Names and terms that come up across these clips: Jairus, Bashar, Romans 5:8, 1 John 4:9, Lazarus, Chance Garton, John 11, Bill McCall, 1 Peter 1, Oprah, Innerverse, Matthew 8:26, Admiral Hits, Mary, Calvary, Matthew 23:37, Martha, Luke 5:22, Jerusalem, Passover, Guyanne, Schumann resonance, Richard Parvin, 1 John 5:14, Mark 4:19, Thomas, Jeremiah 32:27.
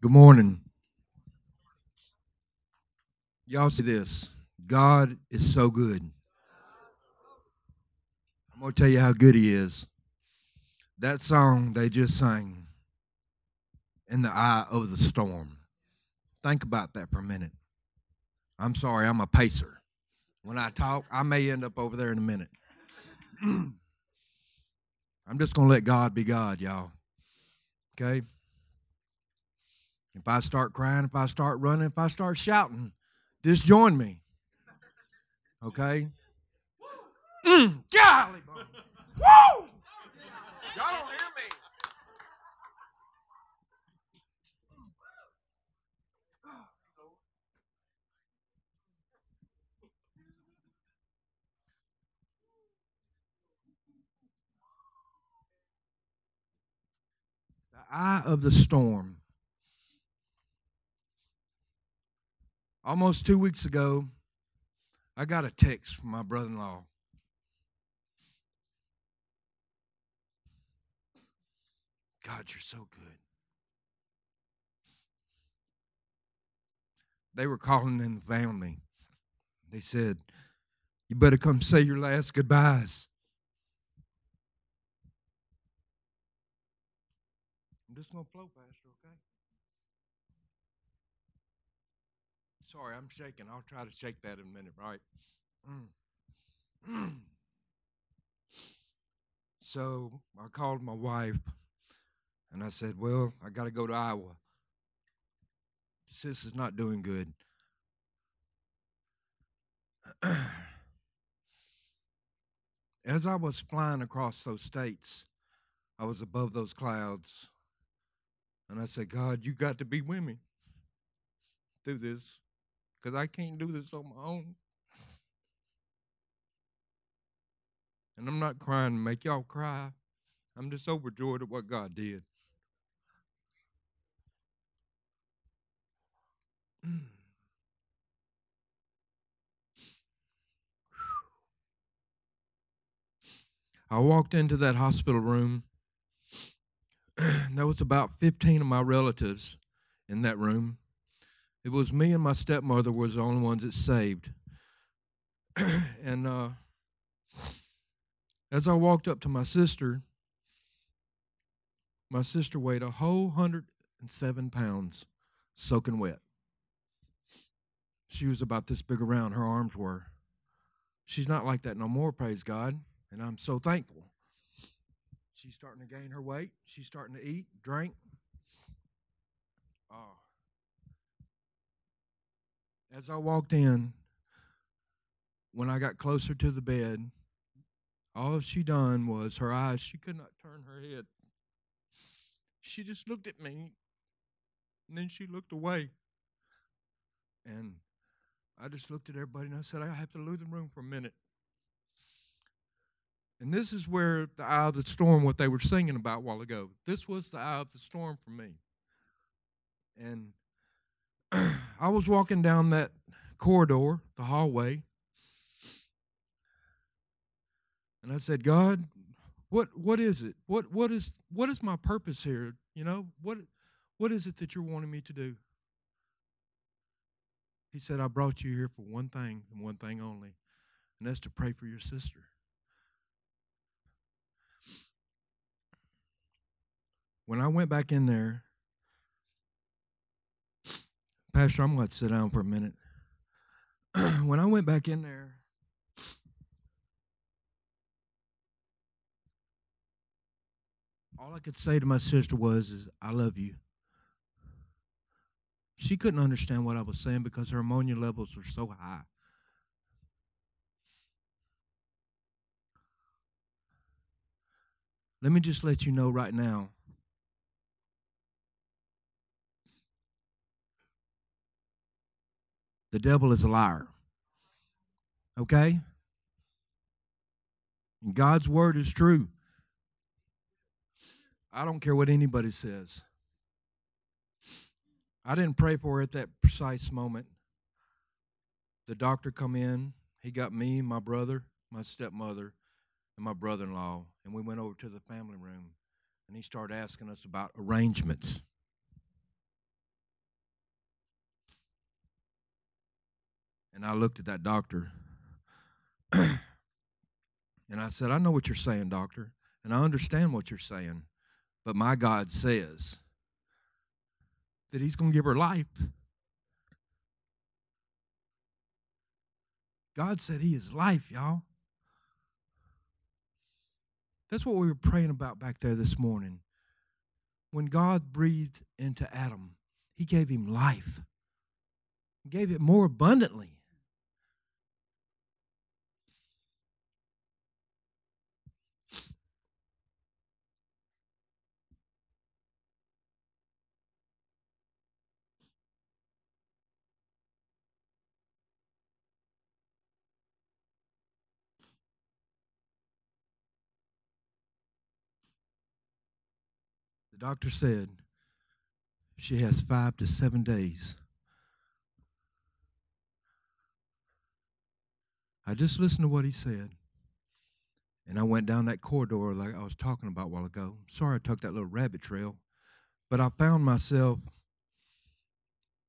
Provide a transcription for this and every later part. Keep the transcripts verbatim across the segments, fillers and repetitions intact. Good morning. Y'all see this? God is so good. I'm going to tell you how good He is. That song they just sang, In the Eye of the Storm. Think about that for a minute. I'm sorry, I'm a pacer. When I talk, I may end up over there in a minute. I'm just going to let God be God, y'all. Okay? If I start crying, if I start running, if I start shouting, just join me. Okay? Mm, golly, boy. Woo! Y'all don't hear me. The eye of the storm. Almost two weeks ago, I got a text from my brother-in-law. God, you're so good. They were calling in the family. They said, you better come say your last goodbyes. I'm just going to flow, Pastor, okay? Sorry, I'm shaking. I'll try to shake that in a minute, right? Mm. So I called my wife. And I said, well, I got to go to Iowa. Sis is not doing good. As I was flying across those states, I was above those clouds. And I said, God, you got to be with me through this, because I can't do this on my own. And I'm not crying to make y'all cry. I'm just overjoyed at what God did. I walked into that hospital room. There was about fifteen of my relatives in that room. It was me and my stepmother was the only ones that saved. And uh, as I walked up to my sister, my sister weighed a whole one hundred seven pounds, soaking wet. She was about this big around, her arms were. She's not like that no more, praise God, and I'm so thankful. She's starting to gain her weight. She's starting to eat, drink. Oh. As I walked in, when I got closer to the bed, all she done was her eyes, she could not turn her head. She just looked at me, and then she looked away. And I just looked at everybody, and I said, I have to leave the room for a minute. And this is where the eye of the storm, what they were singing about a while ago. This was the eye of the storm for me. And I was walking down that corridor, the hallway, and I said, God, What what is it? What what is what is my purpose here? You know, what what is it that you're wanting me to do? He said, I brought you here for one thing and one thing only, and that's to pray for your sister. When I went back in there, Pastor, I'm going to sit down for a minute. When I went back in there, all I could say to my sister was, is, I love you. She couldn't understand what I was saying because her ammonia levels were so high. Let me just let you know right now The devil is a liar. Okay? And God's word is true. I don't care what anybody says. I didn't pray for her at that precise moment. The doctor come in. He got me, my brother, my stepmother, and my brother-in-law, and we went over to the family room, and he started asking us about arrangements. And I looked at that doctor, and I said, I know what you're saying, doctor, and I understand what you're saying, but my God says that he's going to give her life. God said he is life, y'all. That's what we were praying about back there this morning. When God breathed into Adam, he gave him life. He gave it more abundantly. The doctor said she has five to seven days. I just listened to what he said, and I went down that corridor like I was talking about a while ago. Sorry I took that little rabbit trail, but I found myself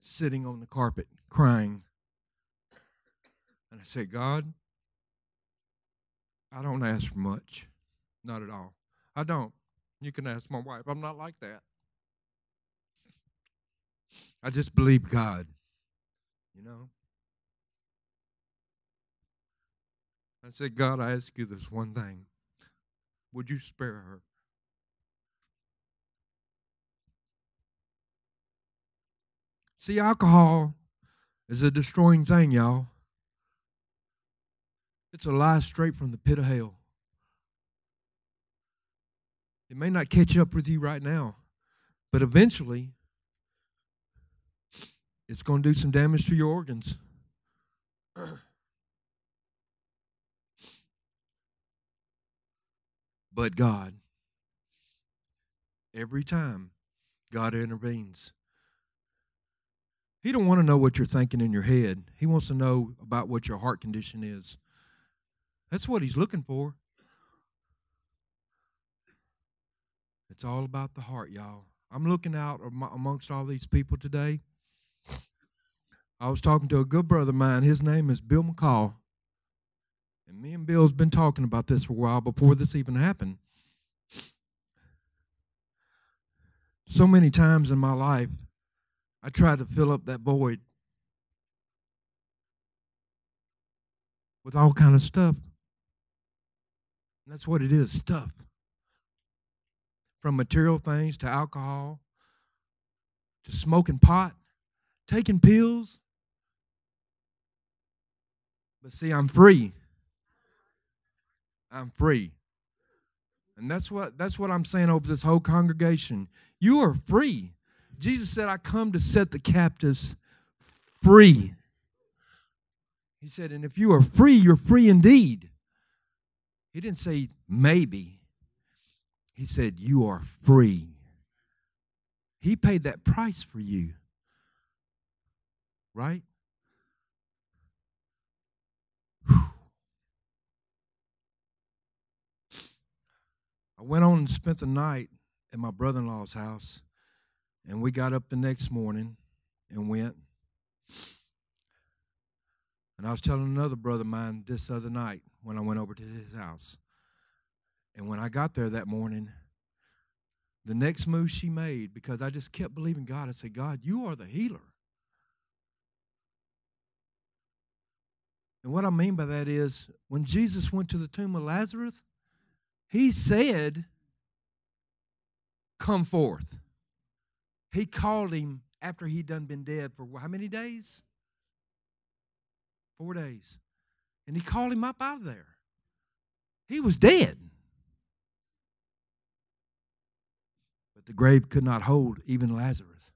sitting on the carpet crying. And I said, God, I don't ask for much. Not at all. I don't. You can ask my wife. I'm not like that. I just believe God, you know. I said, God, I ask you this one thing. Would you spare her? See, alcohol is a destroying thing, y'all. It's a lie straight from the pit of hell. It may not catch up with you right now, but eventually it's going to do some damage to your organs. But God, every time God intervenes, he don't want to know what you're thinking in your head. He wants to know about what your heart condition is. That's what he's looking for. It's all about the heart, y'all. I'm looking out amongst all these people today. I was talking to a good brother of mine. His name is Bill McCall. And me and Bill's been talking about this for a while before this even happened. So many times in my life, I tried to fill up that void with all kind of stuff. And that's what it is, stuff. From material things to alcohol, to smoking pot, taking pills. But see, I'm free. I'm free. And that's what, that's what I'm saying over this whole congregation. You are free. Jesus said, I come to set the captives free. He said, and if you are free, you're free indeed. He didn't say maybe. He said, you are free. He paid that price for you. Right? Whew. I went on and spent the night at my brother-in-law's house, and we got up the next morning and went. And I was telling another brother of mine this other night when I went over to his house. And when I got there that morning, the next move she made, because I just kept believing God, I said, God, you are the healer. And what I mean by that is, when Jesus went to the tomb of Lazarus, he said, come forth. He called him after he'd done been dead for how many days? Four days. And he called him up out of there. He was dead. The grave could not hold even Lazarus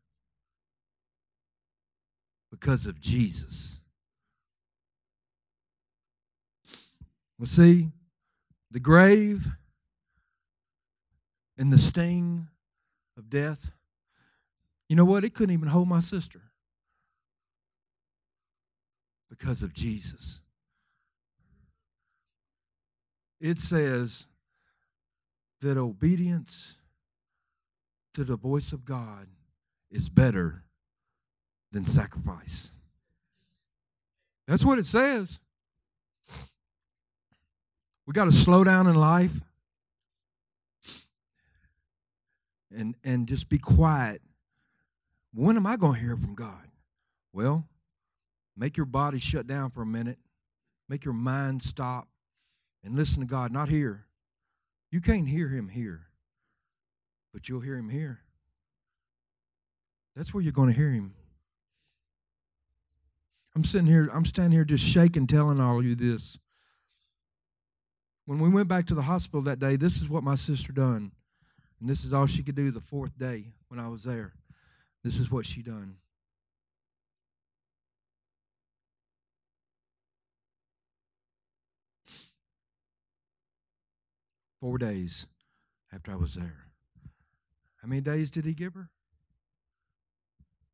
because of Jesus. Well, see, the grave and the sting of death, you know what? It couldn't even hold my sister because of Jesus. It says that obedience to the voice of God is better than sacrifice. That's what it says. We got to slow down in life and, and just be quiet. When am I going to hear from God? Well, make your body shut down for a minute. Make your mind stop. And listen to God, not here. You can't hear him here, but you'll hear him here. That's where you're going to hear him. I'm sitting here, I'm standing here just shaking, telling all of you this. When we went back to the hospital that day, this is what my sister done. And this is all she could do the fourth day when I was there. This is what she done. Four days after I was there. How many days did he give her?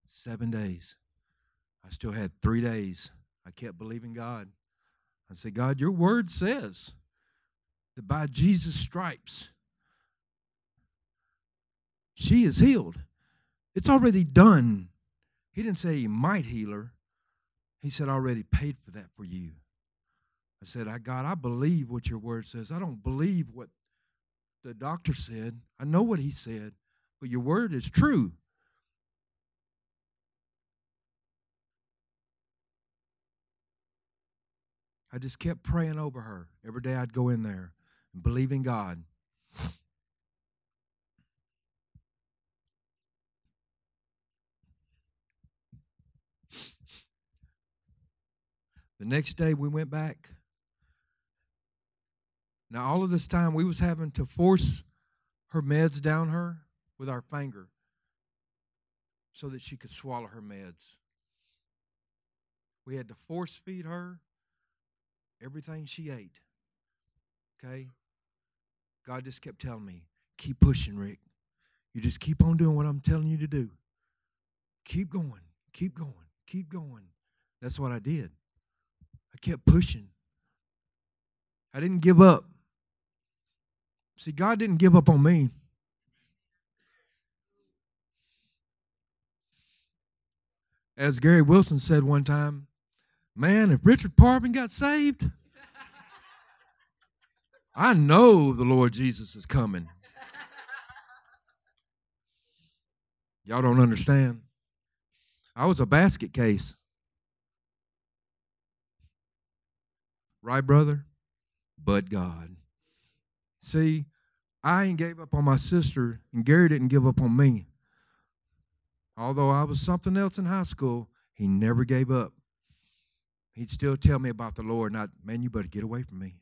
Seven days. I still had three days. I kept believing God. I said, God, your word says that by Jesus' stripes, she is healed. It's already done. He didn't say he might heal her. He said, I already paid for that for you. I said, I God, I believe what your word says. I don't believe what the doctor said. I know what he said, but your word is true. I just kept praying over her. Every day I'd go in there and believe in God. The next day we went back. Now, all of this time, we was having to force her meds down her with our finger so that she could swallow her meds. We had to force feed her everything she ate, okay? God just kept telling me, keep pushing, Rick. You just keep on doing what I'm telling you to do. Keep going, keep going, keep going. That's what I did. I kept pushing. I didn't give up. See, God didn't give up on me. As Gary Wilson said one time, man, if Richard Parvin got saved, I know the Lord Jesus is coming. Y'all don't understand. I was a basket case. Right, brother? But God. See, I ain't gave up on my sister, and Gary didn't give up on me. Although I was something else in high school, he never gave up. He'd still tell me about the Lord, and I'd, man, you better get away from me.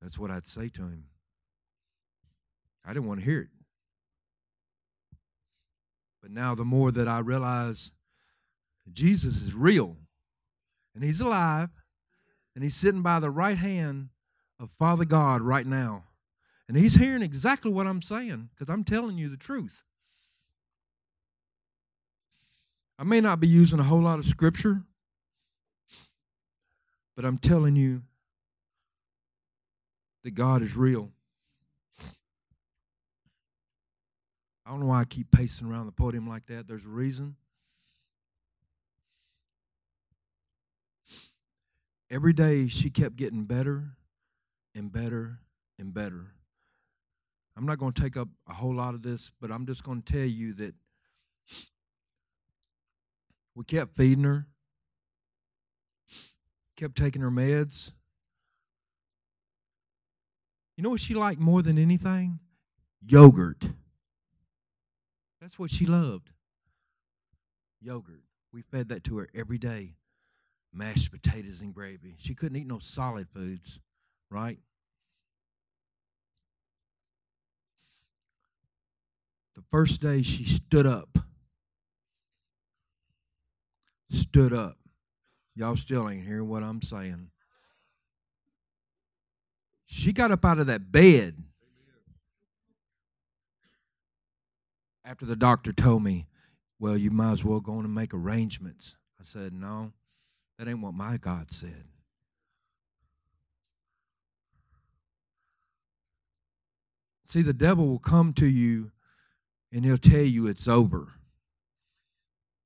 That's what I'd say to him. I didn't want to hear it. But now the more that I realize that Jesus is real, and he's alive, and he's sitting by the right hand of Father God right now. And he's hearing exactly what I'm saying because I'm telling you the truth. I may not be using a whole lot of scripture, but I'm telling you that God is real. I don't know why I keep pacing around the podium like that. There's a reason. Every day she kept getting better and better and better. I'm not going to take up a whole lot of this, but I'm just going to tell you that we kept feeding her, kept taking her meds. You know what she liked more than anything? Yogurt. That's what she loved. Yogurt. We fed that to her every day. Mashed potatoes and gravy. She couldn't eat no solid foods, right? The first day she stood up. stood up. Y'all still ain't hearing what I'm saying. She got up out of that bed after the doctor told me, well, you might as well go on and make arrangements. I said, no, that ain't what my God said. See, the devil will come to you and he'll tell you it's over.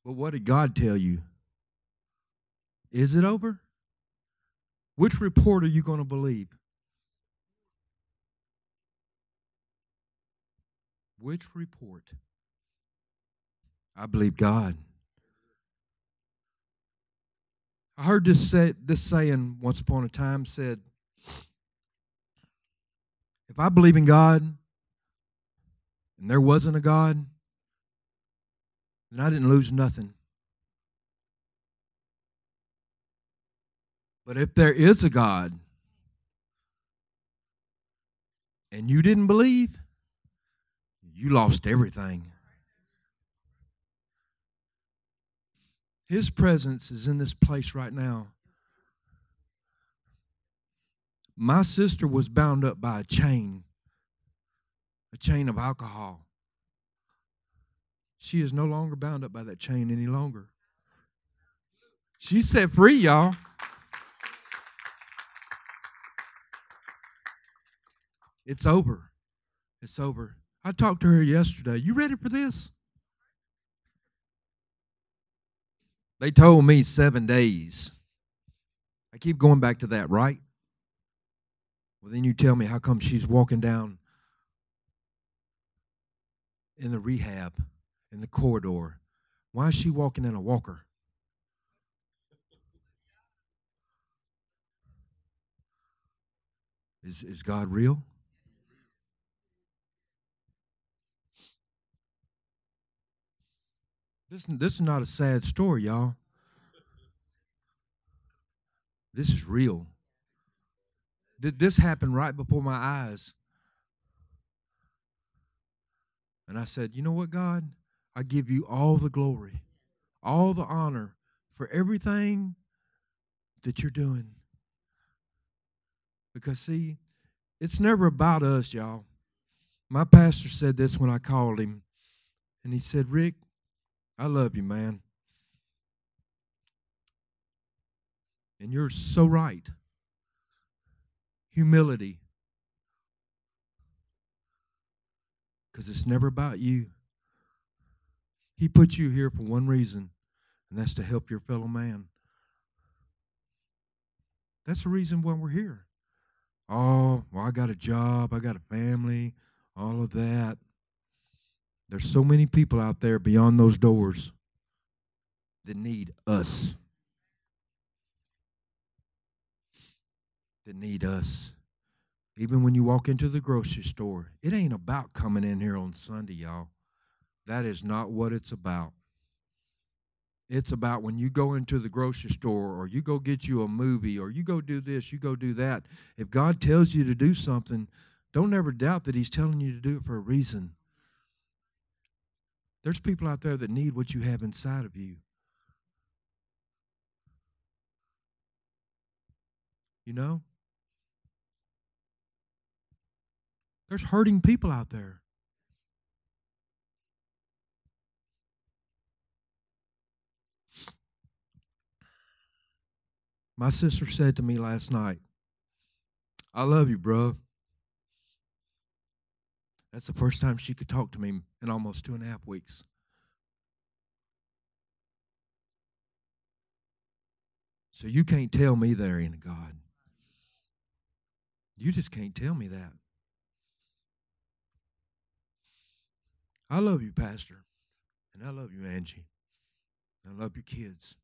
But what did God tell you? Is it over? Which report are you going to believe? Which report? I believe God. I heard this say, this saying once upon a time said, if I believe in God and there wasn't a God, then I didn't lose nothing. But if there is a God and you didn't believe, you lost everything. His presence is in this place right now. My sister was bound up by a chain, a chain of alcohol. She is no longer bound up by that chain any longer. She's set free, y'all. It's over. It's over. I talked to her yesterday. You ready for this? They told me seven days. I keep going back to that, right? Well, then you tell me how come she's walking down in the rehab, in the corridor. Why is she walking in a walker? Is, is God real? This, this is not a sad story, y'all. This is real. This happened right before my eyes. And I said, you know what, God? I give you all the glory, all the honor for everything that you're doing. Because, see, it's never about us, y'all. My pastor said this when I called him. And he said, Rick, I love you, man. And you're so right. Humility. Because it's never about you. He put you here for one reason, and that's to help your fellow man. That's the reason why we're here. Oh, well, I got a job, I got a family, all of that. There's so many people out there beyond those doors that need us. That need us. Even when you walk into the grocery store, it ain't about coming in here on Sunday, y'all. That is not what it's about. It's about when you go into the grocery store or you go get you a movie or you go do this, you go do that. If God tells you to do something, don't ever doubt that he's telling you to do it for a reason. There's people out there that need what you have inside of you. You know? There's hurting people out there. My sister said to me last night, I love you, bro. That's the first time she could talk to me in almost two and a half weeks. So you can't tell me there ain't a God. You just can't tell me that. I love you, Pastor, and I love you, Angie. I love your kids,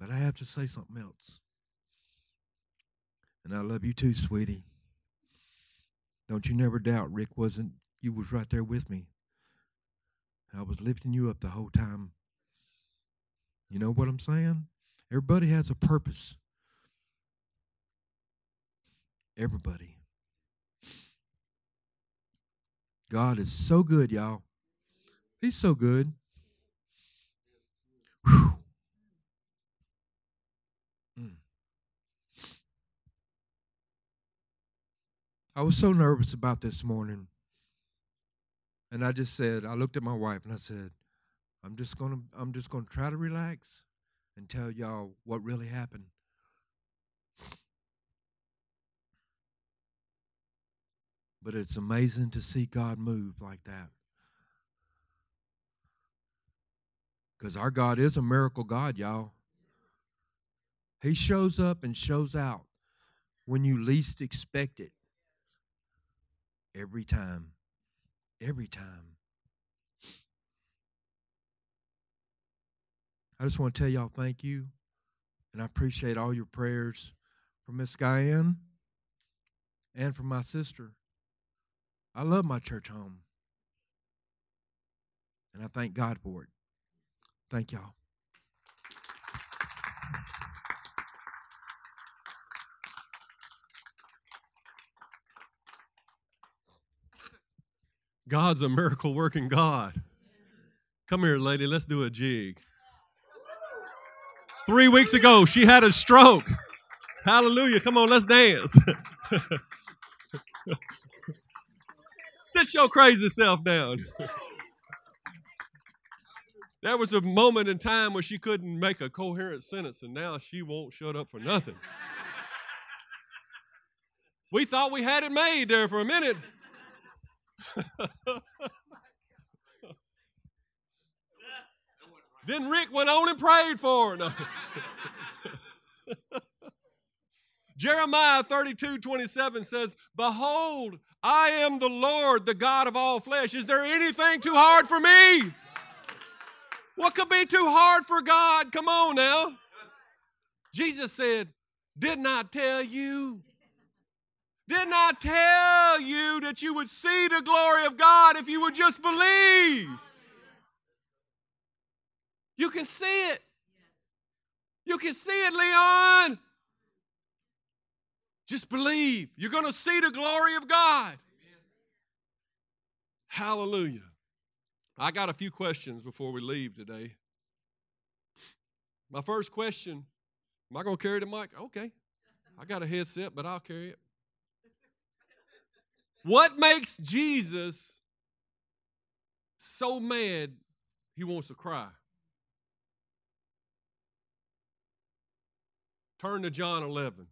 but I have to say something else. And I love you too, sweetie. Don't you never doubt Rick wasn't, you was right there with me. I was lifting you up the whole time. You know what I'm saying? Everybody has a purpose. Everybody. God is so good, y'all. He's so good. Whew. I was so nervous about this morning. And I just said, I looked at my wife and I said, I'm just gonna, I'm just gonna try to relax and tell y'all what really happened. But it's amazing to see God move like that. Because our God is a miracle God, y'all. He shows up and shows out when you least expect it. Every time. Every time. I just want to tell y'all thank you. And I appreciate all your prayers for Miss Guyanne and for my sister. I love my church home. And I thank God for it. Thank y'all. God's a miracle working God. Come here, lady, let's do a jig. Three weeks ago, she had a stroke. Hallelujah. Come on, let's dance. Sit your crazy self down. There was a moment in time where she couldn't make a coherent sentence, and now she won't shut up for nothing. We thought we had it made there for a minute. Then Rick went on and prayed for her. No. Jeremiah thirty-two twenty-seven says, "Behold, I am the Lord, the God of all flesh. Is there anything too hard for me?" What could be too hard for God? Come on now. Jesus said, "Didn't I tell you? Didn't I tell you that you would see the glory of God if you would just believe?" You can see it. You can see it, Leon. Just believe. You're going to see the glory of God. Hallelujah. I got a few questions before we leave today. My first question, am I going to carry the mic? Okay. I got a headset, but I'll carry it. What makes Jesus so mad he wants to cry? Turn to John eleven.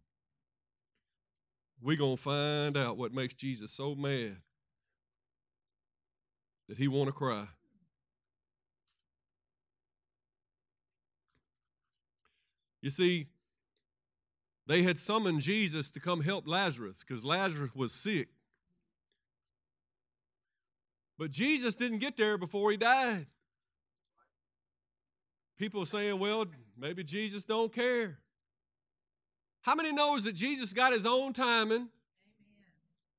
We're going to find out what makes Jesus so mad that he want to cry. You see, they had summoned Jesus to come help Lazarus because Lazarus was sick. But Jesus didn't get there before he died. People are saying, well, maybe Jesus don't care. How many knows that Jesus got his own timing? Amen.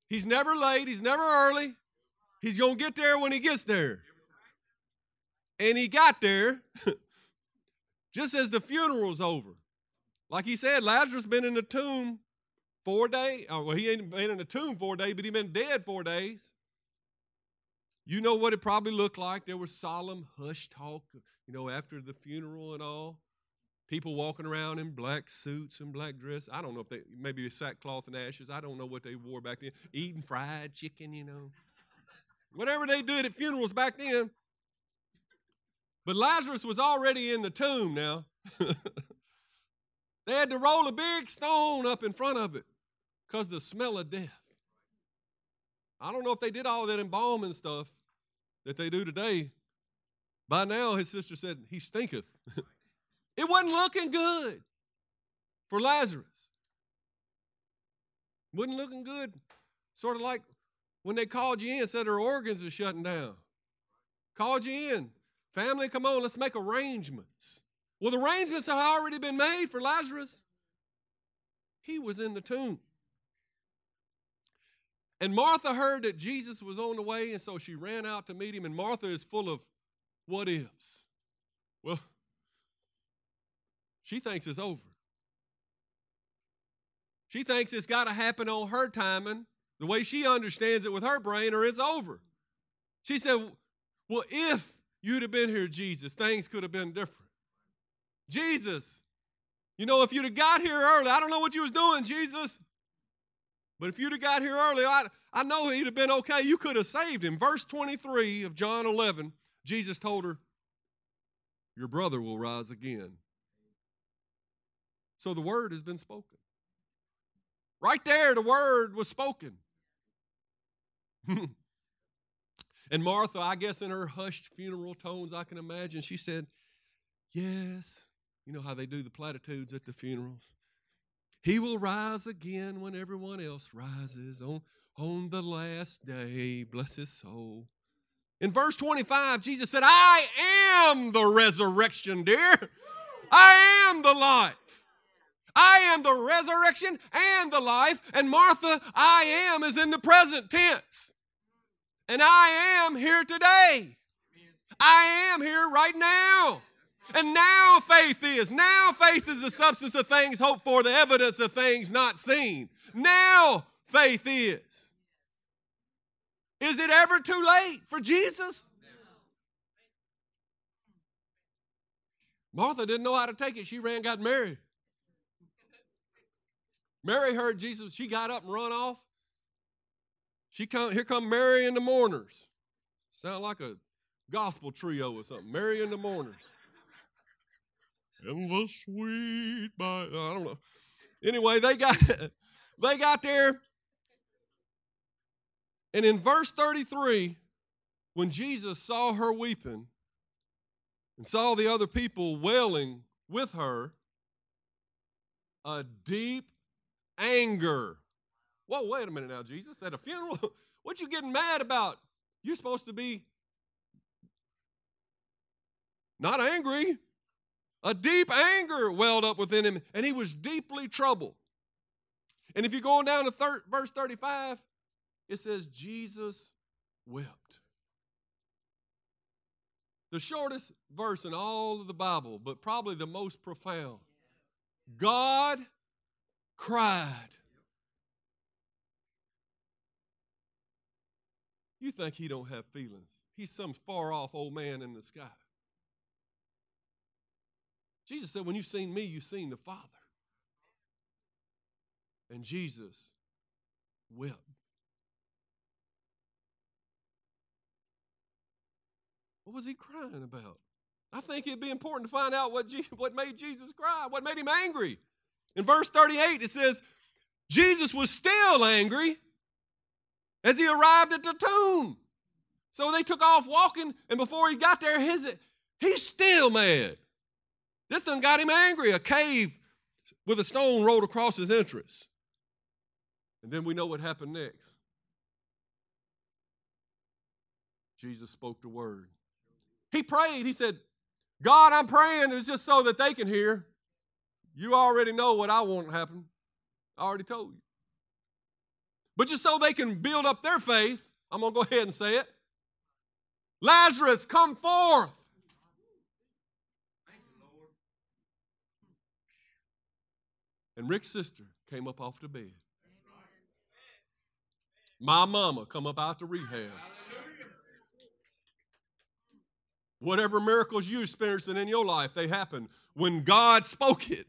He's never late. He's never early. He's going to get there when he gets there. And he got there just as the funeral's over. Like he said, Lazarus been in the tomb four days. Oh, well, he ain't been in the tomb four days, but he been dead four days. You know what it probably looked like. There was solemn hush talk, you know, after the funeral and all. People walking around in black suits and black dress. I don't know if they, maybe sackcloth and ashes. I don't know what they wore back then. Eating fried chicken, you know. Whatever they did at funerals back then. But Lazarus was already in the tomb now. They had to roll a big stone up in front of it because the smell of death. I don't know if they did all that embalming stuff that they do today. By now, his sister said, he stinketh. It wasn't looking good for Lazarus. Wasn't looking good. Sort of like when they called you in and said her organs are shutting down. Called you in. Family, come on, let's make arrangements. Well, the arrangements have already been made for Lazarus. He was in the tomb. And Martha heard that Jesus was on the way, and so she ran out to meet him. And Martha is full of what ifs. Well, she thinks it's over. She thinks it's got to happen on her timing, the way she understands it with her brain, or it's over. She said, well, if you'd have been here, Jesus, things could have been different. Jesus, you know, if you'd have got here early, I don't know what you was doing, Jesus. But if you'd have got here early, I, I know he'd have been okay. You could have saved him. Verse twenty-three of John eleven, Jesus told her, your brother will rise again. So the word has been spoken. Right there, the word was spoken. And Martha, I guess in her hushed funeral tones, I can imagine, she said, yes. You know how they do the platitudes at the funerals. He will rise again when everyone else rises on, on the last day. Bless his soul. In verse twenty-five, Jesus said, I am the resurrection, dear. I am the life. I am the resurrection and the life. And Martha, I am is in the present tense. And I am here today. I am here right now. And now faith is. Now faith is the substance of things hoped for, the evidence of things not seen. Now faith is. Is it ever too late for Jesus? Martha didn't know how to take it. She ran and got married. Mary heard Jesus. She got up and run off. She come, here come Mary and the Mourners. Sound like a gospel trio or something. Mary and the Mourners. And the sweet by, I don't know. Anyway, they got, they got there. And in verse thirty-three, when Jesus saw her weeping and saw the other people wailing with her, a deep anger. Whoa, wait a minute now, Jesus. At a funeral, what you getting mad about? You're supposed to be not angry. A deep anger welled up within him, and he was deeply troubled. And if you go on down to thir- verse thirty-five, it says, Jesus wept. The shortest verse in all of the Bible, but probably the most profound. God cried. You think he don't have feelings. He's some far-off old man in the sky. Jesus said, when you've seen me, you've seen the Father. And Jesus wept. What was he crying about? I think it'd be important to find out what, Je- what made Jesus cry, what made him angry. In verse thirty-eight, it says, Jesus was still angry as he arrived at the tomb. So they took off walking, and before he got there, his, he's still mad. This done got him angry. A cave with a stone rolled across his entrance. And then we know what happened next. Jesus spoke the word. He prayed. He said, God, I'm praying. It's just so that they can hear. You already know what I want to happen. I already told you. But just so they can build up their faith, I'm going to go ahead and say it. Lazarus, come forth. And Rick's sister came up off the bed. My mama come up out the rehab. Whatever miracles you're experiencing in your life, they happen when God spoke it.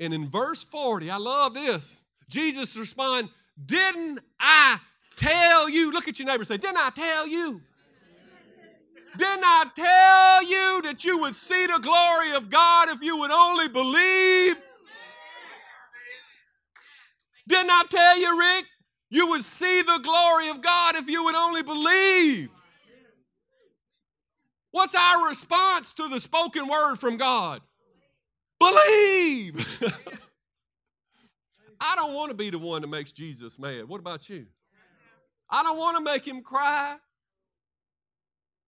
And in verse forty, I love this. Jesus responded, didn't I tell you? Look at your neighbor and say, didn't I tell you? Didn't I tell you that you would see the glory of God if you would only believe? Didn't I tell you, Rick? You would see the glory of God if you would only believe. What's our response to the spoken word from God? Believe. I don't want to be the one that makes Jesus mad. What about you? I don't want to make him cry.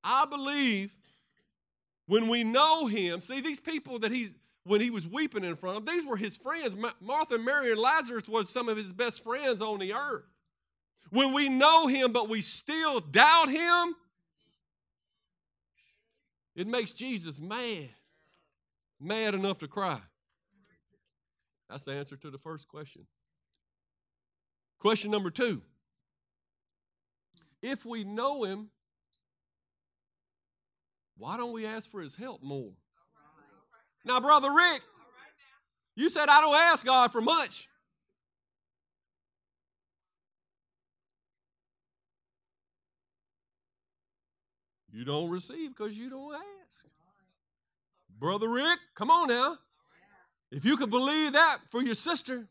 I believe when we know him, see these people that he's, when he was weeping in front of, these were his friends. Martha, Mary, and Lazarus was some of his best friends on the earth. When we know him, but we still doubt him, it makes Jesus mad. Mad enough to cry. That's the answer to the first question. Question number two. If we know him, why don't we ask for his help more? Now, Brother Rick, you said I don't ask God for much. You don't receive because you don't ask. Brother Rick, come on now. If you could believe that for your sister,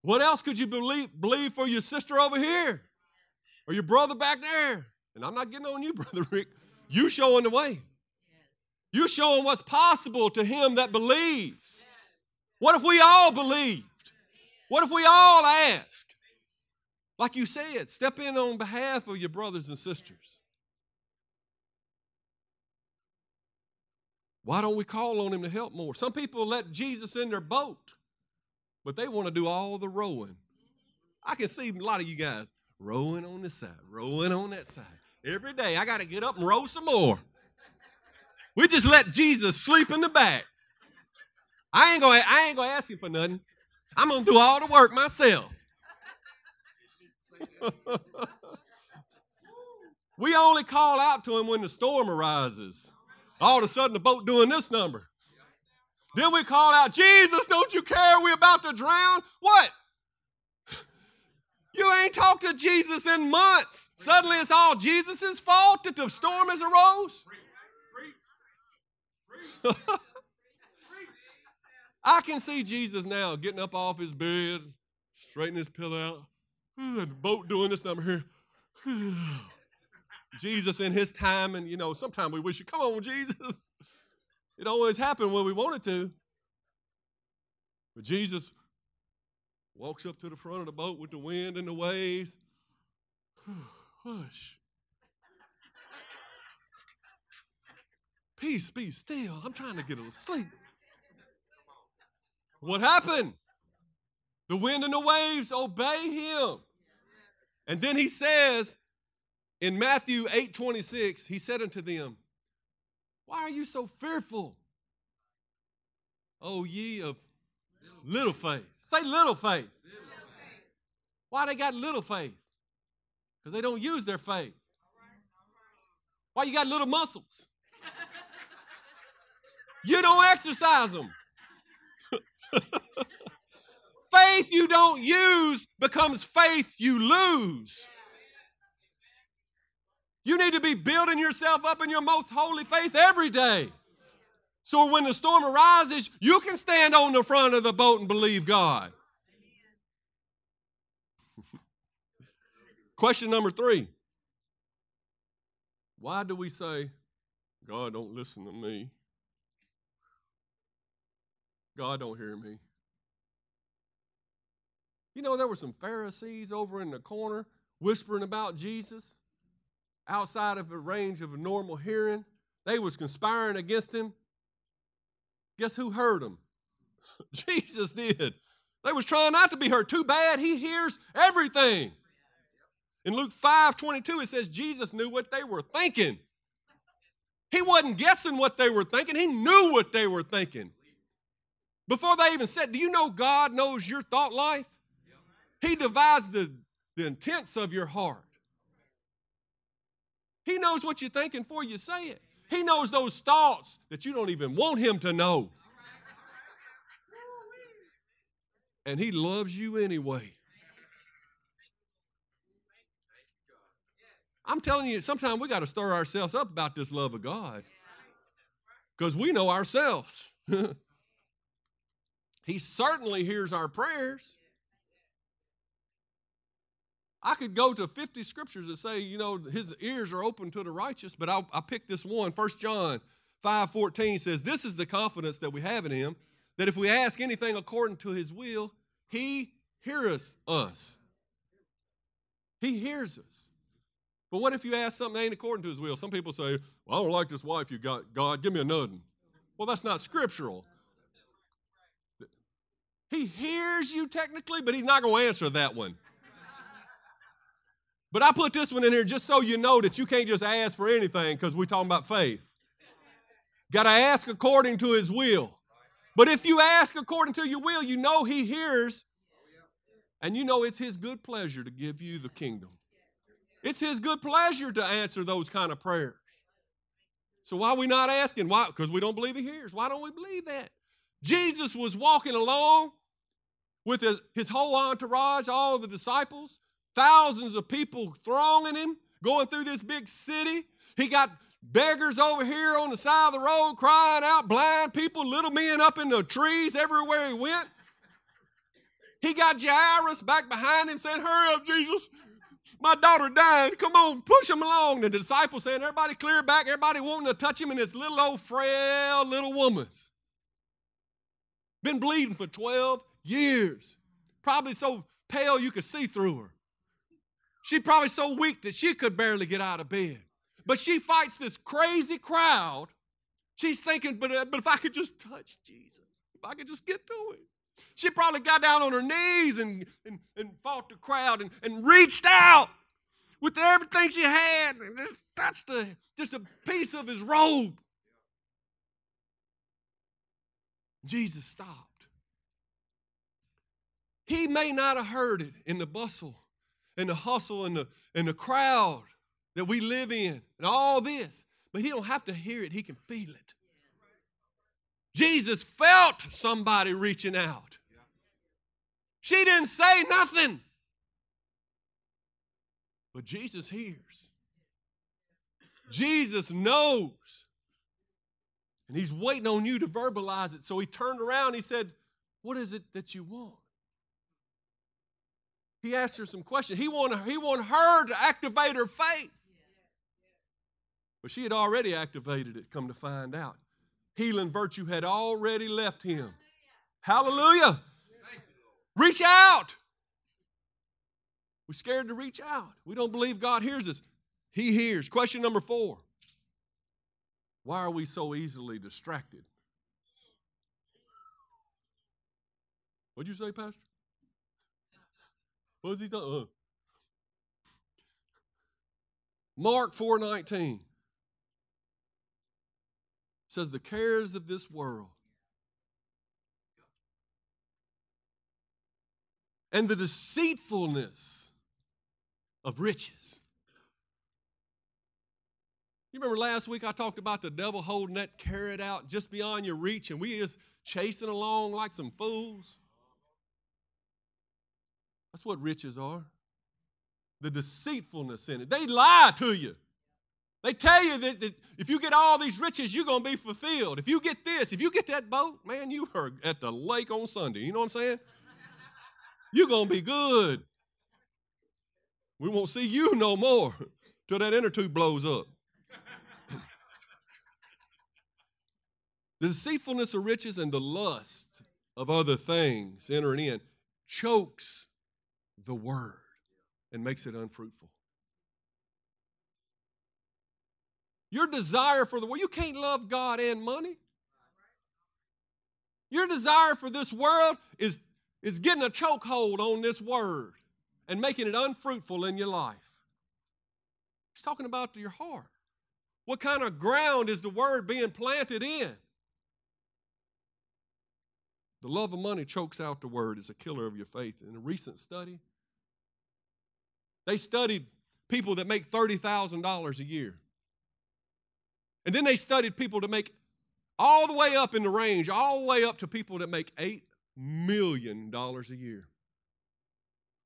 what else could you believe, believe for your sister over here or your brother back there? And I'm not getting on you, Brother Rick. You showing the way. You showing what's possible to him that believes. What if we all believed? What if we all ask? Like you said, step in on behalf of your brothers and sisters. Why don't we call on him to help more? Some people let Jesus in their boat, but they want to do all the rowing. I can see a lot of you guys rowing on this side, rowing on that side. Every day, I got to get up and row some more. We just let Jesus sleep in the back. I ain't going to ask him for nothing. I'm going to do all the work myself. We only call out to him when the storm arises. All of a sudden, the boat doing this number. Then we call out, Jesus, don't you care? We're about to drown. What? You ain't talked to Jesus in months. Suddenly, it's all Jesus' fault that the storm has arose. I can see Jesus now getting up off his bed, straightening his pillow out. The boat doing this number here. Jesus in his time, and you know, sometimes we wish you, come on, Jesus. It always happened when we wanted to. But Jesus walks up to the front of the boat with the wind and the waves. Hush. Peace, be still. I'm trying to get a little sleep. What happened? The wind and the waves obey him. And then he says, in Matthew eight twenty-six, he said unto them, why are you so fearful, O ye of little faith? Say little faith. Little faith. Why they got little faith? Because they don't use their faith. Why you got little muscles? You don't exercise them. Faith you don't use becomes faith you lose. You need to be building yourself up in your most holy faith every day. So when the storm arises, you can stand on the front of the boat and believe God. Question number three. Why do we say, God don't listen to me? God don't hear me. You know, there were some Pharisees over in the corner whispering about Jesus. Outside of the range of a normal hearing, they was conspiring against him. Guess who heard him? Jesus did. They was trying not to be heard. Too bad he hears everything. In Luke five twenty-two, it says Jesus knew what they were thinking. He wasn't guessing what they were thinking. He knew what they were thinking. Before they even said, do you know God knows your thought life? He devised the, the intents of your heart. He knows what you're thinking before you say it. He knows those thoughts that you don't even want him to know. And he loves you anyway. I'm telling you, sometimes we got to stir ourselves up about this love of God. Because we know ourselves. He certainly hears our prayers. I could go to fifty scriptures that say, you know, his ears are open to the righteous, but I, I picked this one. First John five fourteen says, this is the confidence that we have in him, that if we ask anything according to his will, he heareth us. He hears us. But what if you ask something that ain't according to his will? Some people say, well, I don't like this wife you got, God. Give me another. Well, that's not scriptural. He hears you technically, but he's not going to answer that one. But I put this one in here just so you know that you can't just ask for anything because we're talking about faith. Got to ask according to his will. But if you ask according to your will, you know he hears, and you know it's his good pleasure to give you the kingdom. It's his good pleasure to answer those kind of prayers. So why are we not asking? Why? Because we don't believe he hears. Why don't we believe that? Jesus was walking along with his, his whole entourage, all the disciples. Thousands of people thronging him, going through this big city. He got Beggars over here on the side of the road crying out, blind people, little men up in the trees everywhere he went. He got Jairus back behind him saying, hurry up, Jesus. My daughter died. Come on, push him along. The disciples saying, everybody clear back. Everybody wanting to touch him, and this little old frail little woman's been bleeding for twelve years. Probably so pale you could see through her. She's probably so weak that she could barely get out of bed. But she fights this crazy crowd. She's thinking, but, but if I could just touch Jesus, if I could just get to him. She probably got down on her knees and, and, and fought the crowd and, and reached out with everything she had and just touched a, just a piece of his robe. Jesus stopped. He may not have heard it in the bustle and the hustle and the, and the crowd that we live in and all this, but he don't have to hear it. He can feel it. Jesus felt somebody reaching out. She didn't say nothing. But Jesus hears. Jesus knows. And he's waiting on you to verbalize it. So he turned around and he said, what is it that you want? He asked her some questions. He wanted, he wanted her to activate her faith. But she had already activated it, come to find out. Healing virtue had already left him. Hallelujah. Reach out. We're scared to reach out. We don't believe God hears us. He hears. Question number four. Why are we so easily distracted? What'd you say, Pastor? What's he talking about? Mark four nineteen. Says the cares of this world and the deceitfulness of riches. You remember last week I talked about the devil holding that carrot out just beyond your reach, and we just chasing along like some fools. That's what riches are. The deceitfulness in it. They lie to you. They tell you that, that if you get all these riches, you're going to be fulfilled. If you get this, if you get that boat, man, you are at the lake on Sunday. You know what I'm saying? You're going to be good. We won't see you no more till that inner tube blows up. The deceitfulness of riches and the lust of other things entering in chokes the word and makes it unfruitful. Your desire for the world, you can't love God and money. Your desire for this world is, is getting a chokehold on this word and making it unfruitful in your life. He's talking about your heart. What kind of ground is the word being planted in? The love of money chokes out the word. It's a killer of your faith. In a recent study, they studied people that make thirty thousand dollars a year. And then they studied people to make all the way up in the range, all the way up to people that make eight million dollars a year.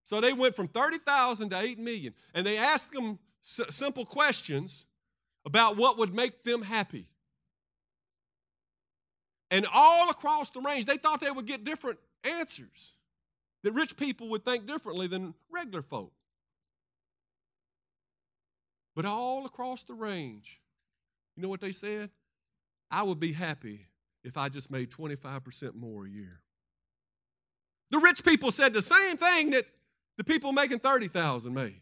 So they went from thirty thousand dollars to eight million dollars, and they asked them s- simple questions about what would make them happy. And all across the range, they thought they would get different answers, that rich people would think differently than regular folk. But all across the range, you know what they said? I would be happy if I just made twenty-five percent more a year. The rich people said the same thing that the people making thirty thousand made.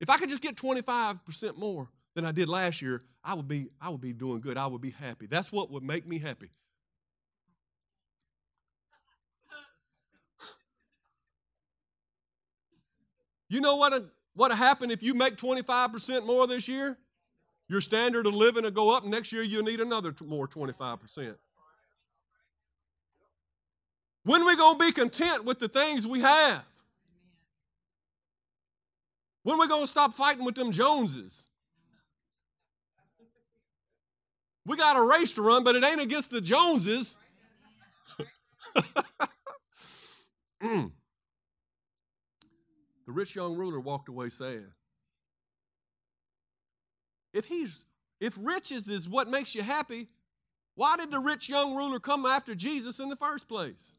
If I could just get twenty-five percent more than I did last year, I would be, I would be doing good. I would be happy. That's what would make me happy. You know what what happened if you make twenty-five percent more this year? Your standard of living will go up. Next year, you'll need another t- more twenty-five percent. When are we going to be content with the things we have? When are we going to stop fighting with them Joneses? We got a race to run, but it ain't against the Joneses. mm. The rich young ruler walked away sad. If he's If riches is what makes you happy, why did the rich young ruler come after Jesus in the first place?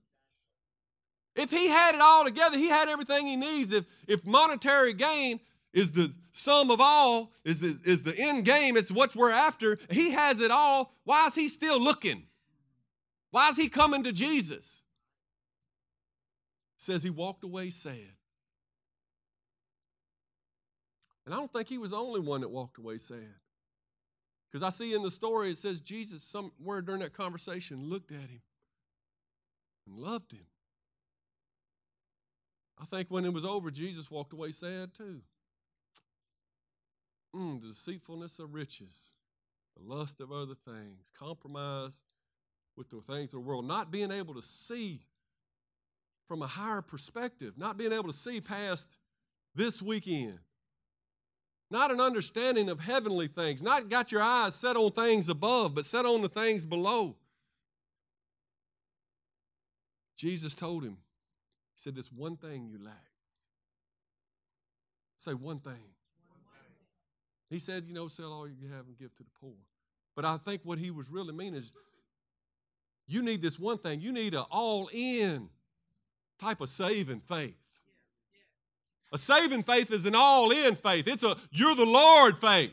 If he had it all together, he had everything he needs. If, if monetary gain is the sum of all, is, is, is the end game, it's what we're after, he has it all, why is he still looking? Why is he coming to Jesus? It says he walked away sad. And I don't think he was the only one that walked away sad. Because I see in the story it says Jesus somewhere during that conversation looked at him and loved him. I think when it was over, Jesus walked away sad too. Mm, the deceitfulness of riches, the lust of other things, compromise with the things of the world, not being able to see from a higher perspective, not being able to see past this weekend, not an understanding of heavenly things, not got your eyes set on things above, but set on the things below. Jesus told him, he said, "There's one thing you lack." Say one thing. One thing. He said, you know, sell all you have and give to the poor. But I think what he was really meaning is you need this one thing. You need an all-in type of saving faith. A saving faith is an all-in faith. It's a you're the Lord faith.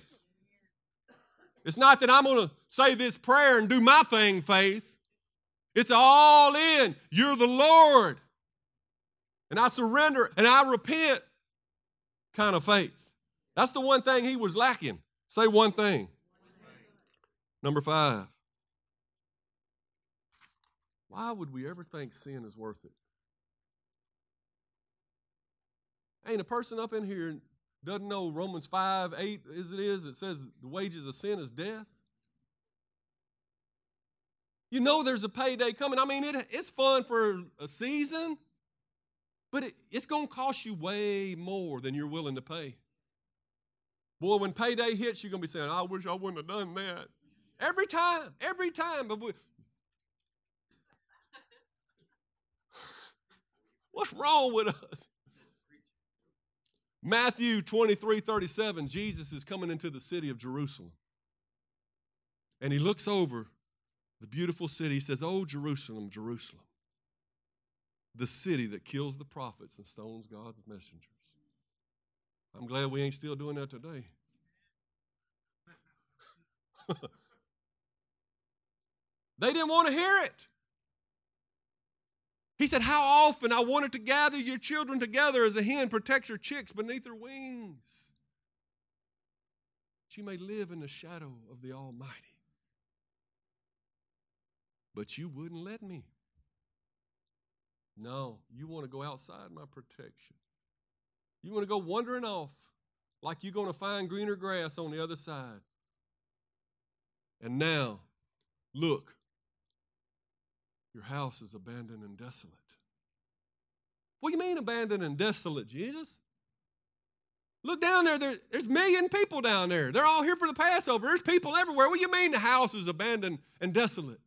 It's not that I'm going to say this prayer and do my thing faith. It's all-in. You're the Lord. And I surrender and I repent kind of faith. That's the one thing he was lacking. Say one thing. Number five. Why would we ever think sin is worth it? Ain't a person up in here doesn't know Romans five eight as it is. It says the wages of sin is death. You know there's a payday coming. I mean, it, it's fun for a season. But it, it's going to cost you way more than you're willing to pay. Boy, when payday hits, you're going to be saying, I wish I wouldn't have done that. Every time, every time. But we, what's wrong with us? Matthew twenty-three thirty-seven, Jesus is coming into the city of Jerusalem. And he looks over the beautiful city. He says, "Oh, Jerusalem, Jerusalem, the city that kills the prophets and stones God's messengers." I'm glad we ain't still doing that today. They didn't want to hear it. He said, "How often I wanted to gather your children together as a hen protects her chicks beneath her wings, that you may live in the shadow of the Almighty. But you wouldn't let me. No, you want to go outside my protection. You want to go wandering off like you're going to find greener grass on the other side. And now, look, your house is abandoned and desolate." What do you mean abandoned and desolate, Jesus? Look down there. there there's a million people down there. They're all here for the Passover. There's people everywhere. What do you mean the house is abandoned and desolate?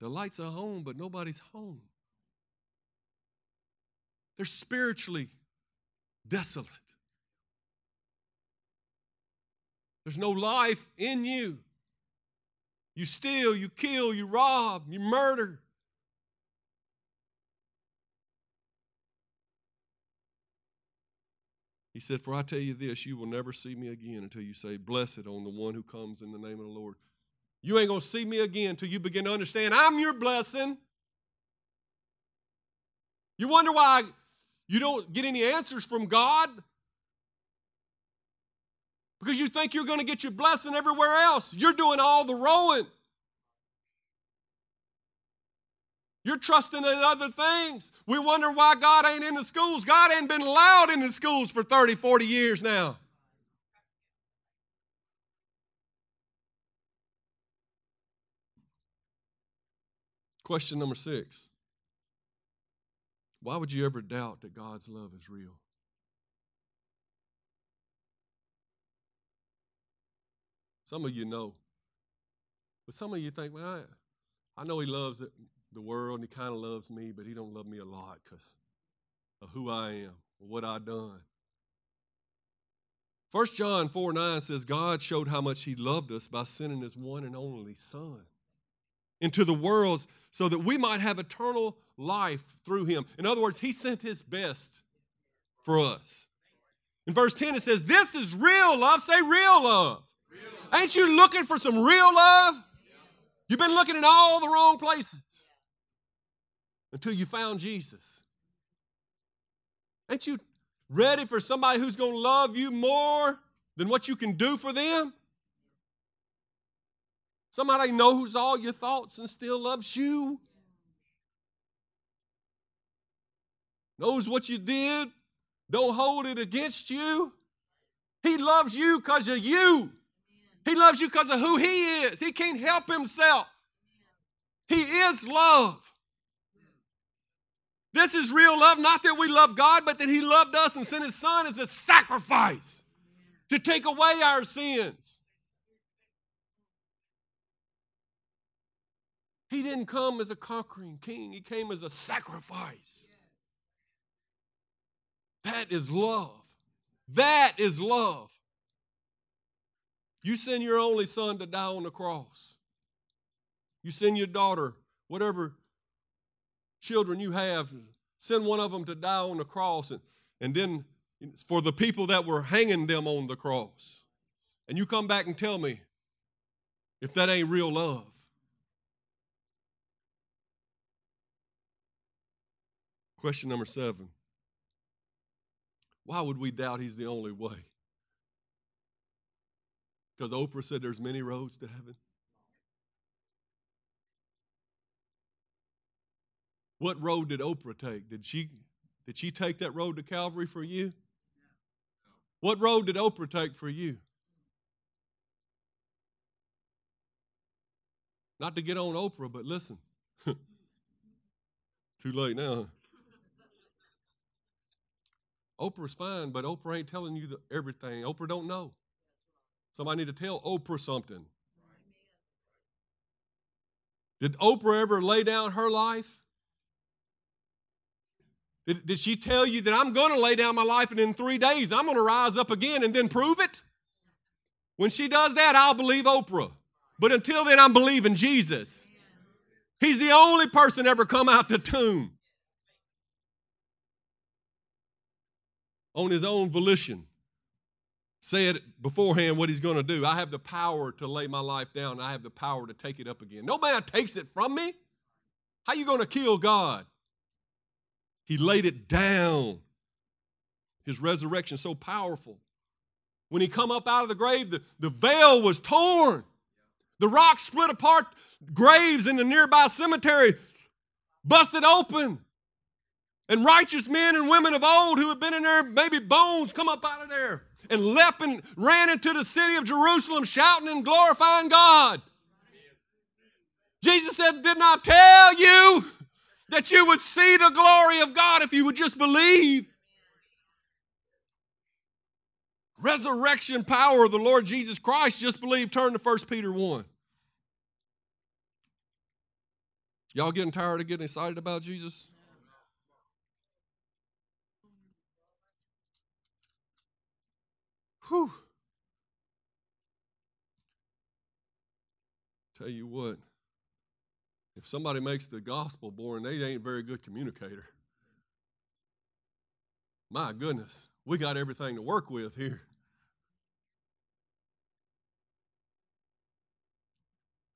The lights are home, but nobody's home. They're spiritually desolate. There's no life in you. You steal, you kill, you rob, you murder. He said, "For I tell you this, you will never see me again until you say, 'Blessed on the one who comes in the name of the Lord.'" You ain't going to see me again until you begin to understand I'm your blessing. You wonder why you don't get any answers from God? Because you think you're going to get your blessing everywhere else. You're doing all the rowing. You're trusting in other things. We wonder why God ain't in the schools. God ain't been allowed in the schools for thirty, forty years now. Question number six. Why would you ever doubt that God's love is real? Some of you know. But some of you think, well, I, I know he loves it, the world, and he kind of loves me, but he don't love me a lot because of who I am or what I've done. First John four nine says, God showed how much he loved us by sending his one and only Son into the world so that we might have eternal life through him. In other words, he sent his best for us. In verse ten, it says, this is real love. Say real love. Real love. Ain't you looking for some real love? Yeah. You've been looking in all the wrong places until you found Jesus. Ain't you ready for somebody who's going to love you more than what you can do for them? Somebody knows all your thoughts and still loves you. Knows what you did. Don't hold it against you. He loves you because of you. He loves you because of who he is. He can't help himself. He is love. This is real love, not that we love God, but that he loved us and sent his Son as a sacrifice to take away our sins. He didn't come as a conquering king. He came as a sacrifice. That is love. That is love. You send your only son to die on the cross. You send your daughter, whatever children you have, send one of them to die on the cross. And, and then for the people that were hanging them on the cross. And you come back and tell me if that ain't real love. Question number seven. Why would we doubt he's the only way? Because Oprah said there's many roads to heaven. What road did Oprah take? Did she, did she take that road to Calvary for you? What road did Oprah take for you? Not to get on Oprah, but listen. Too late now. Oprah's fine, but Oprah ain't telling you the, everything. Oprah don't know. Somebody need to tell Oprah something. Did Oprah ever lay down her life? Did, did she tell you that I'm going to lay down my life and in three days I'm going to rise up again and then prove it? When she does that, I'll believe Oprah. But until then, I'm believing Jesus. He's the only person ever come out the tomb on his own volition, said beforehand what he's going to do. I have the power to lay my life down. I have the power to take it up again. No man takes it from me. How you going to kill God? He laid it down. His resurrection so powerful. When he come up out of the grave, the, the veil was torn. The rock split apart. Graves in the nearby cemetery busted open. And righteous men and women of old who had been in their maybe bones come up out of there and leapt and ran into the city of Jerusalem shouting and glorifying God. Jesus said, didn't I tell you that you would see the glory of God if you would just believe? Resurrection power of the Lord Jesus Christ. Just believe. Turn to First Peter one. Y'all getting tired of getting excited about Jesus? Whew. Tell you what, if somebody makes the gospel boring, they ain't a very good communicator. My goodness, we got everything to work with here.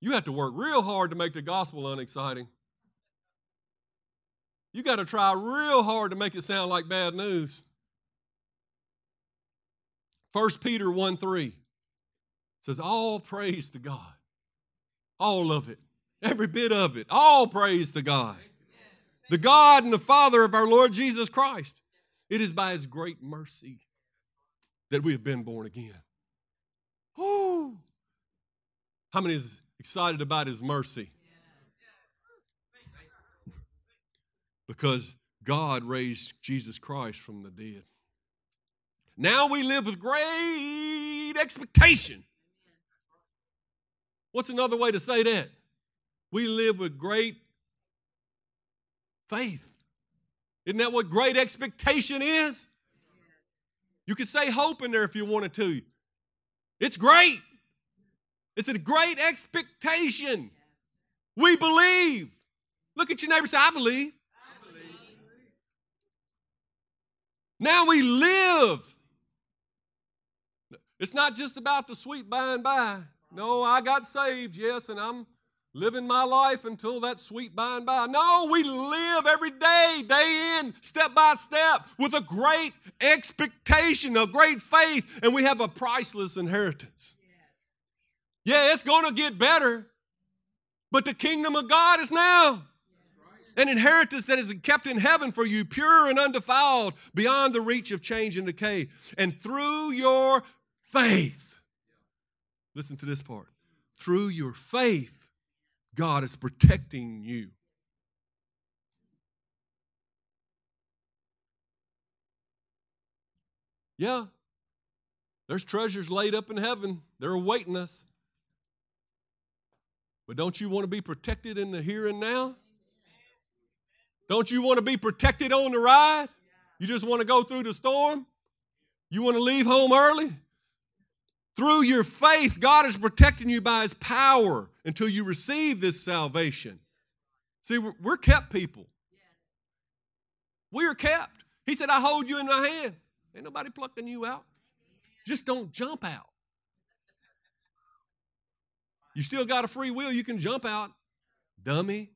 You have to work real hard to make the gospel unexciting. You got to try real hard to make it sound like bad news. First Peter one three says, all praise to God. All of it. Every bit of it. All praise to God. The God and the Father of our Lord Jesus Christ. It is by his great mercy that we have been born again. Woo! How many is excited about his mercy? Because God raised Jesus Christ from the dead. Now we live with great expectation. What's another way to say that? We live with great faith. Isn't that what great expectation is? You could say hope in there if you wanted to. It's great. It's a great expectation. We believe. Look at your neighbor and say, I believe. I believe. Now we live. It's not just about the sweet by and by. No, I got saved, yes, and I'm living my life until that sweet by and by. No, we live every day, day in, step by step, with a great expectation, a great faith, and we have a priceless inheritance. Yeah, it's going to get better, but the kingdom of God is now. An inheritance that is kept in heaven for you, pure and undefiled, beyond the reach of change and decay. And through your faith, listen to this part, through your faith, God is protecting you. Yeah, there's treasures laid up in heaven. They're awaiting us. But don't you want to be protected in the here and now? Don't you want to be protected on the ride? You just want to go through the storm? You want to leave home early? Through your faith, God is protecting you by his power until you receive this salvation. See, we're kept people. We are kept. He said, I hold you in my hand. Ain't nobody plucking you out. Just don't jump out. You still got a free will. You can jump out, dummy.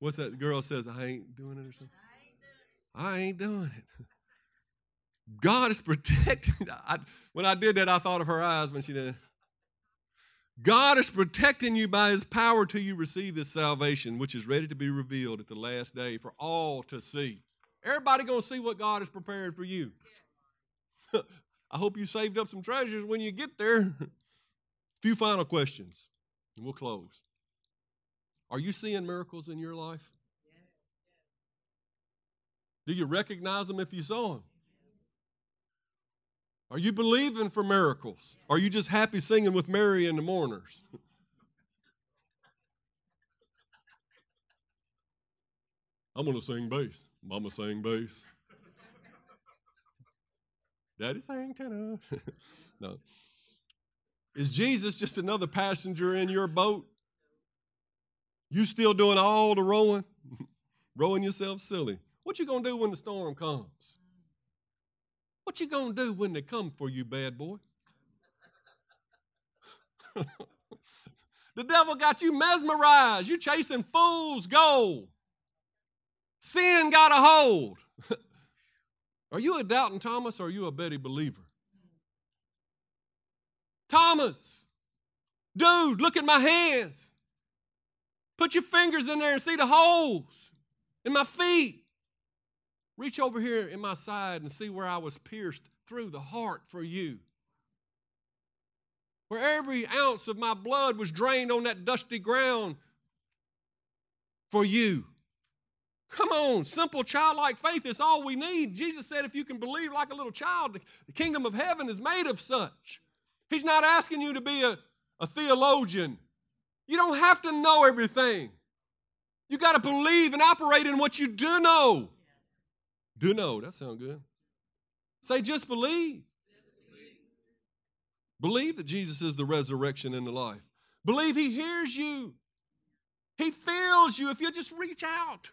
What's that girl says? I ain't doing it or something? I ain't doing it. I ain't doing it. God is protecting. I, when I did that, I thought of her eyes when she did it. God is protecting you by his power till you receive this salvation, which is ready to be revealed at the last day for all to see. Everybody going to see what God has prepared for you. I hope you saved up some treasures when you get there. A few final questions, and we'll close. Are you seeing miracles in your life? Yes. Do you recognize them if you saw them? Are you believing for miracles? Are you just happy singing with Mary and the mourners? I'm going to sing bass. Mama sang bass. Daddy sang tenor. No. Is Jesus just another passenger in your boat? You still doing all the rowing, rowing yourself silly. What you going to do when the storm comes? What you going to do when they come for you, bad boy? The devil got you mesmerized. You chasing fool's gold. Sin got a hold. Are you a doubting Thomas or are you a Betty believer? Thomas, dude, look at my hands. Put your fingers in there and see the holes in my feet. Reach over here in my side and see where I was pierced through the heart for you. Where every ounce of my blood was drained on that dusty ground for you. Come on, simple childlike faith is all we need. Jesus said if you can believe like a little child, the kingdom of heaven is made of such. He's not asking you to be a, a theologian. You don't have to know everything. You got to believe and operate in what you do know. Do know, that sounds good. Say just believe. Just believe. Believe that Jesus is the resurrection and the life. Believe he hears you. He feels you if you just reach out.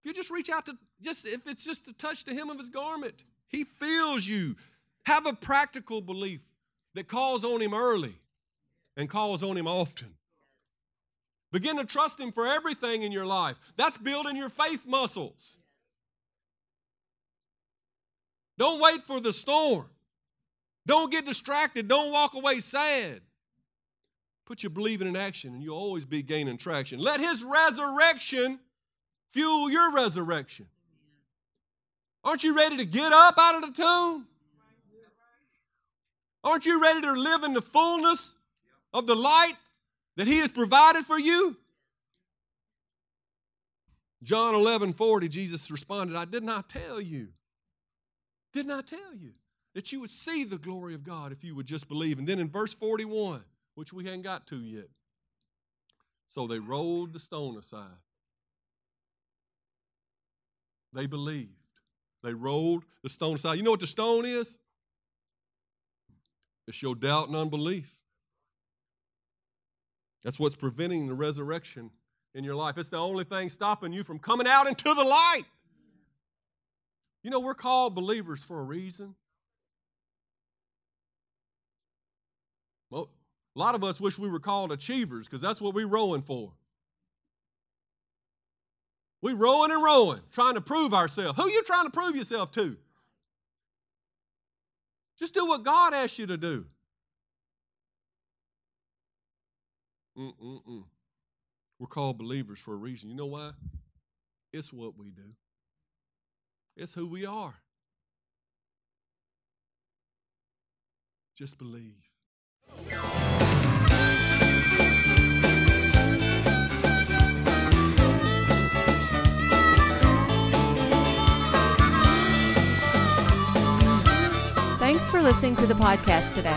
If you just reach out to, just if it's just a touch to him of his garment, he feels you. Have a practical belief that calls on him early. And calls on him often. Begin to trust him for everything in your life. That's building your faith muscles. Don't wait for the storm. Don't get distracted. Don't walk away sad. Put your believing in action and you'll always be gaining traction. Let his resurrection fuel your resurrection. Aren't you ready to get up out of the tomb? Aren't you ready to live in the fullness of the light that he has provided for you? John eleven forty, Jesus responded, I did not tell you, did not tell you that you would see the glory of God if you would just believe. And then in verse forty-one, which we hadn't got to yet, So they rolled the stone aside. They believed. They rolled the stone aside. You know what the stone is? It's your doubt and unbelief. That's what's preventing the resurrection in your life. It's the only thing stopping you from coming out into the light. You know, we're called believers for a reason. Well, a lot of us wish we were called achievers because that's what we're rowing for. We're rowing and rowing, trying to prove ourselves. Who are you trying to prove yourself to? Just do what God asks you to do. Mm-mm-mm. We're called believers for a reason. You know why? It's what we do. It's who we are. Just believe. Thanks for listening to the podcast today.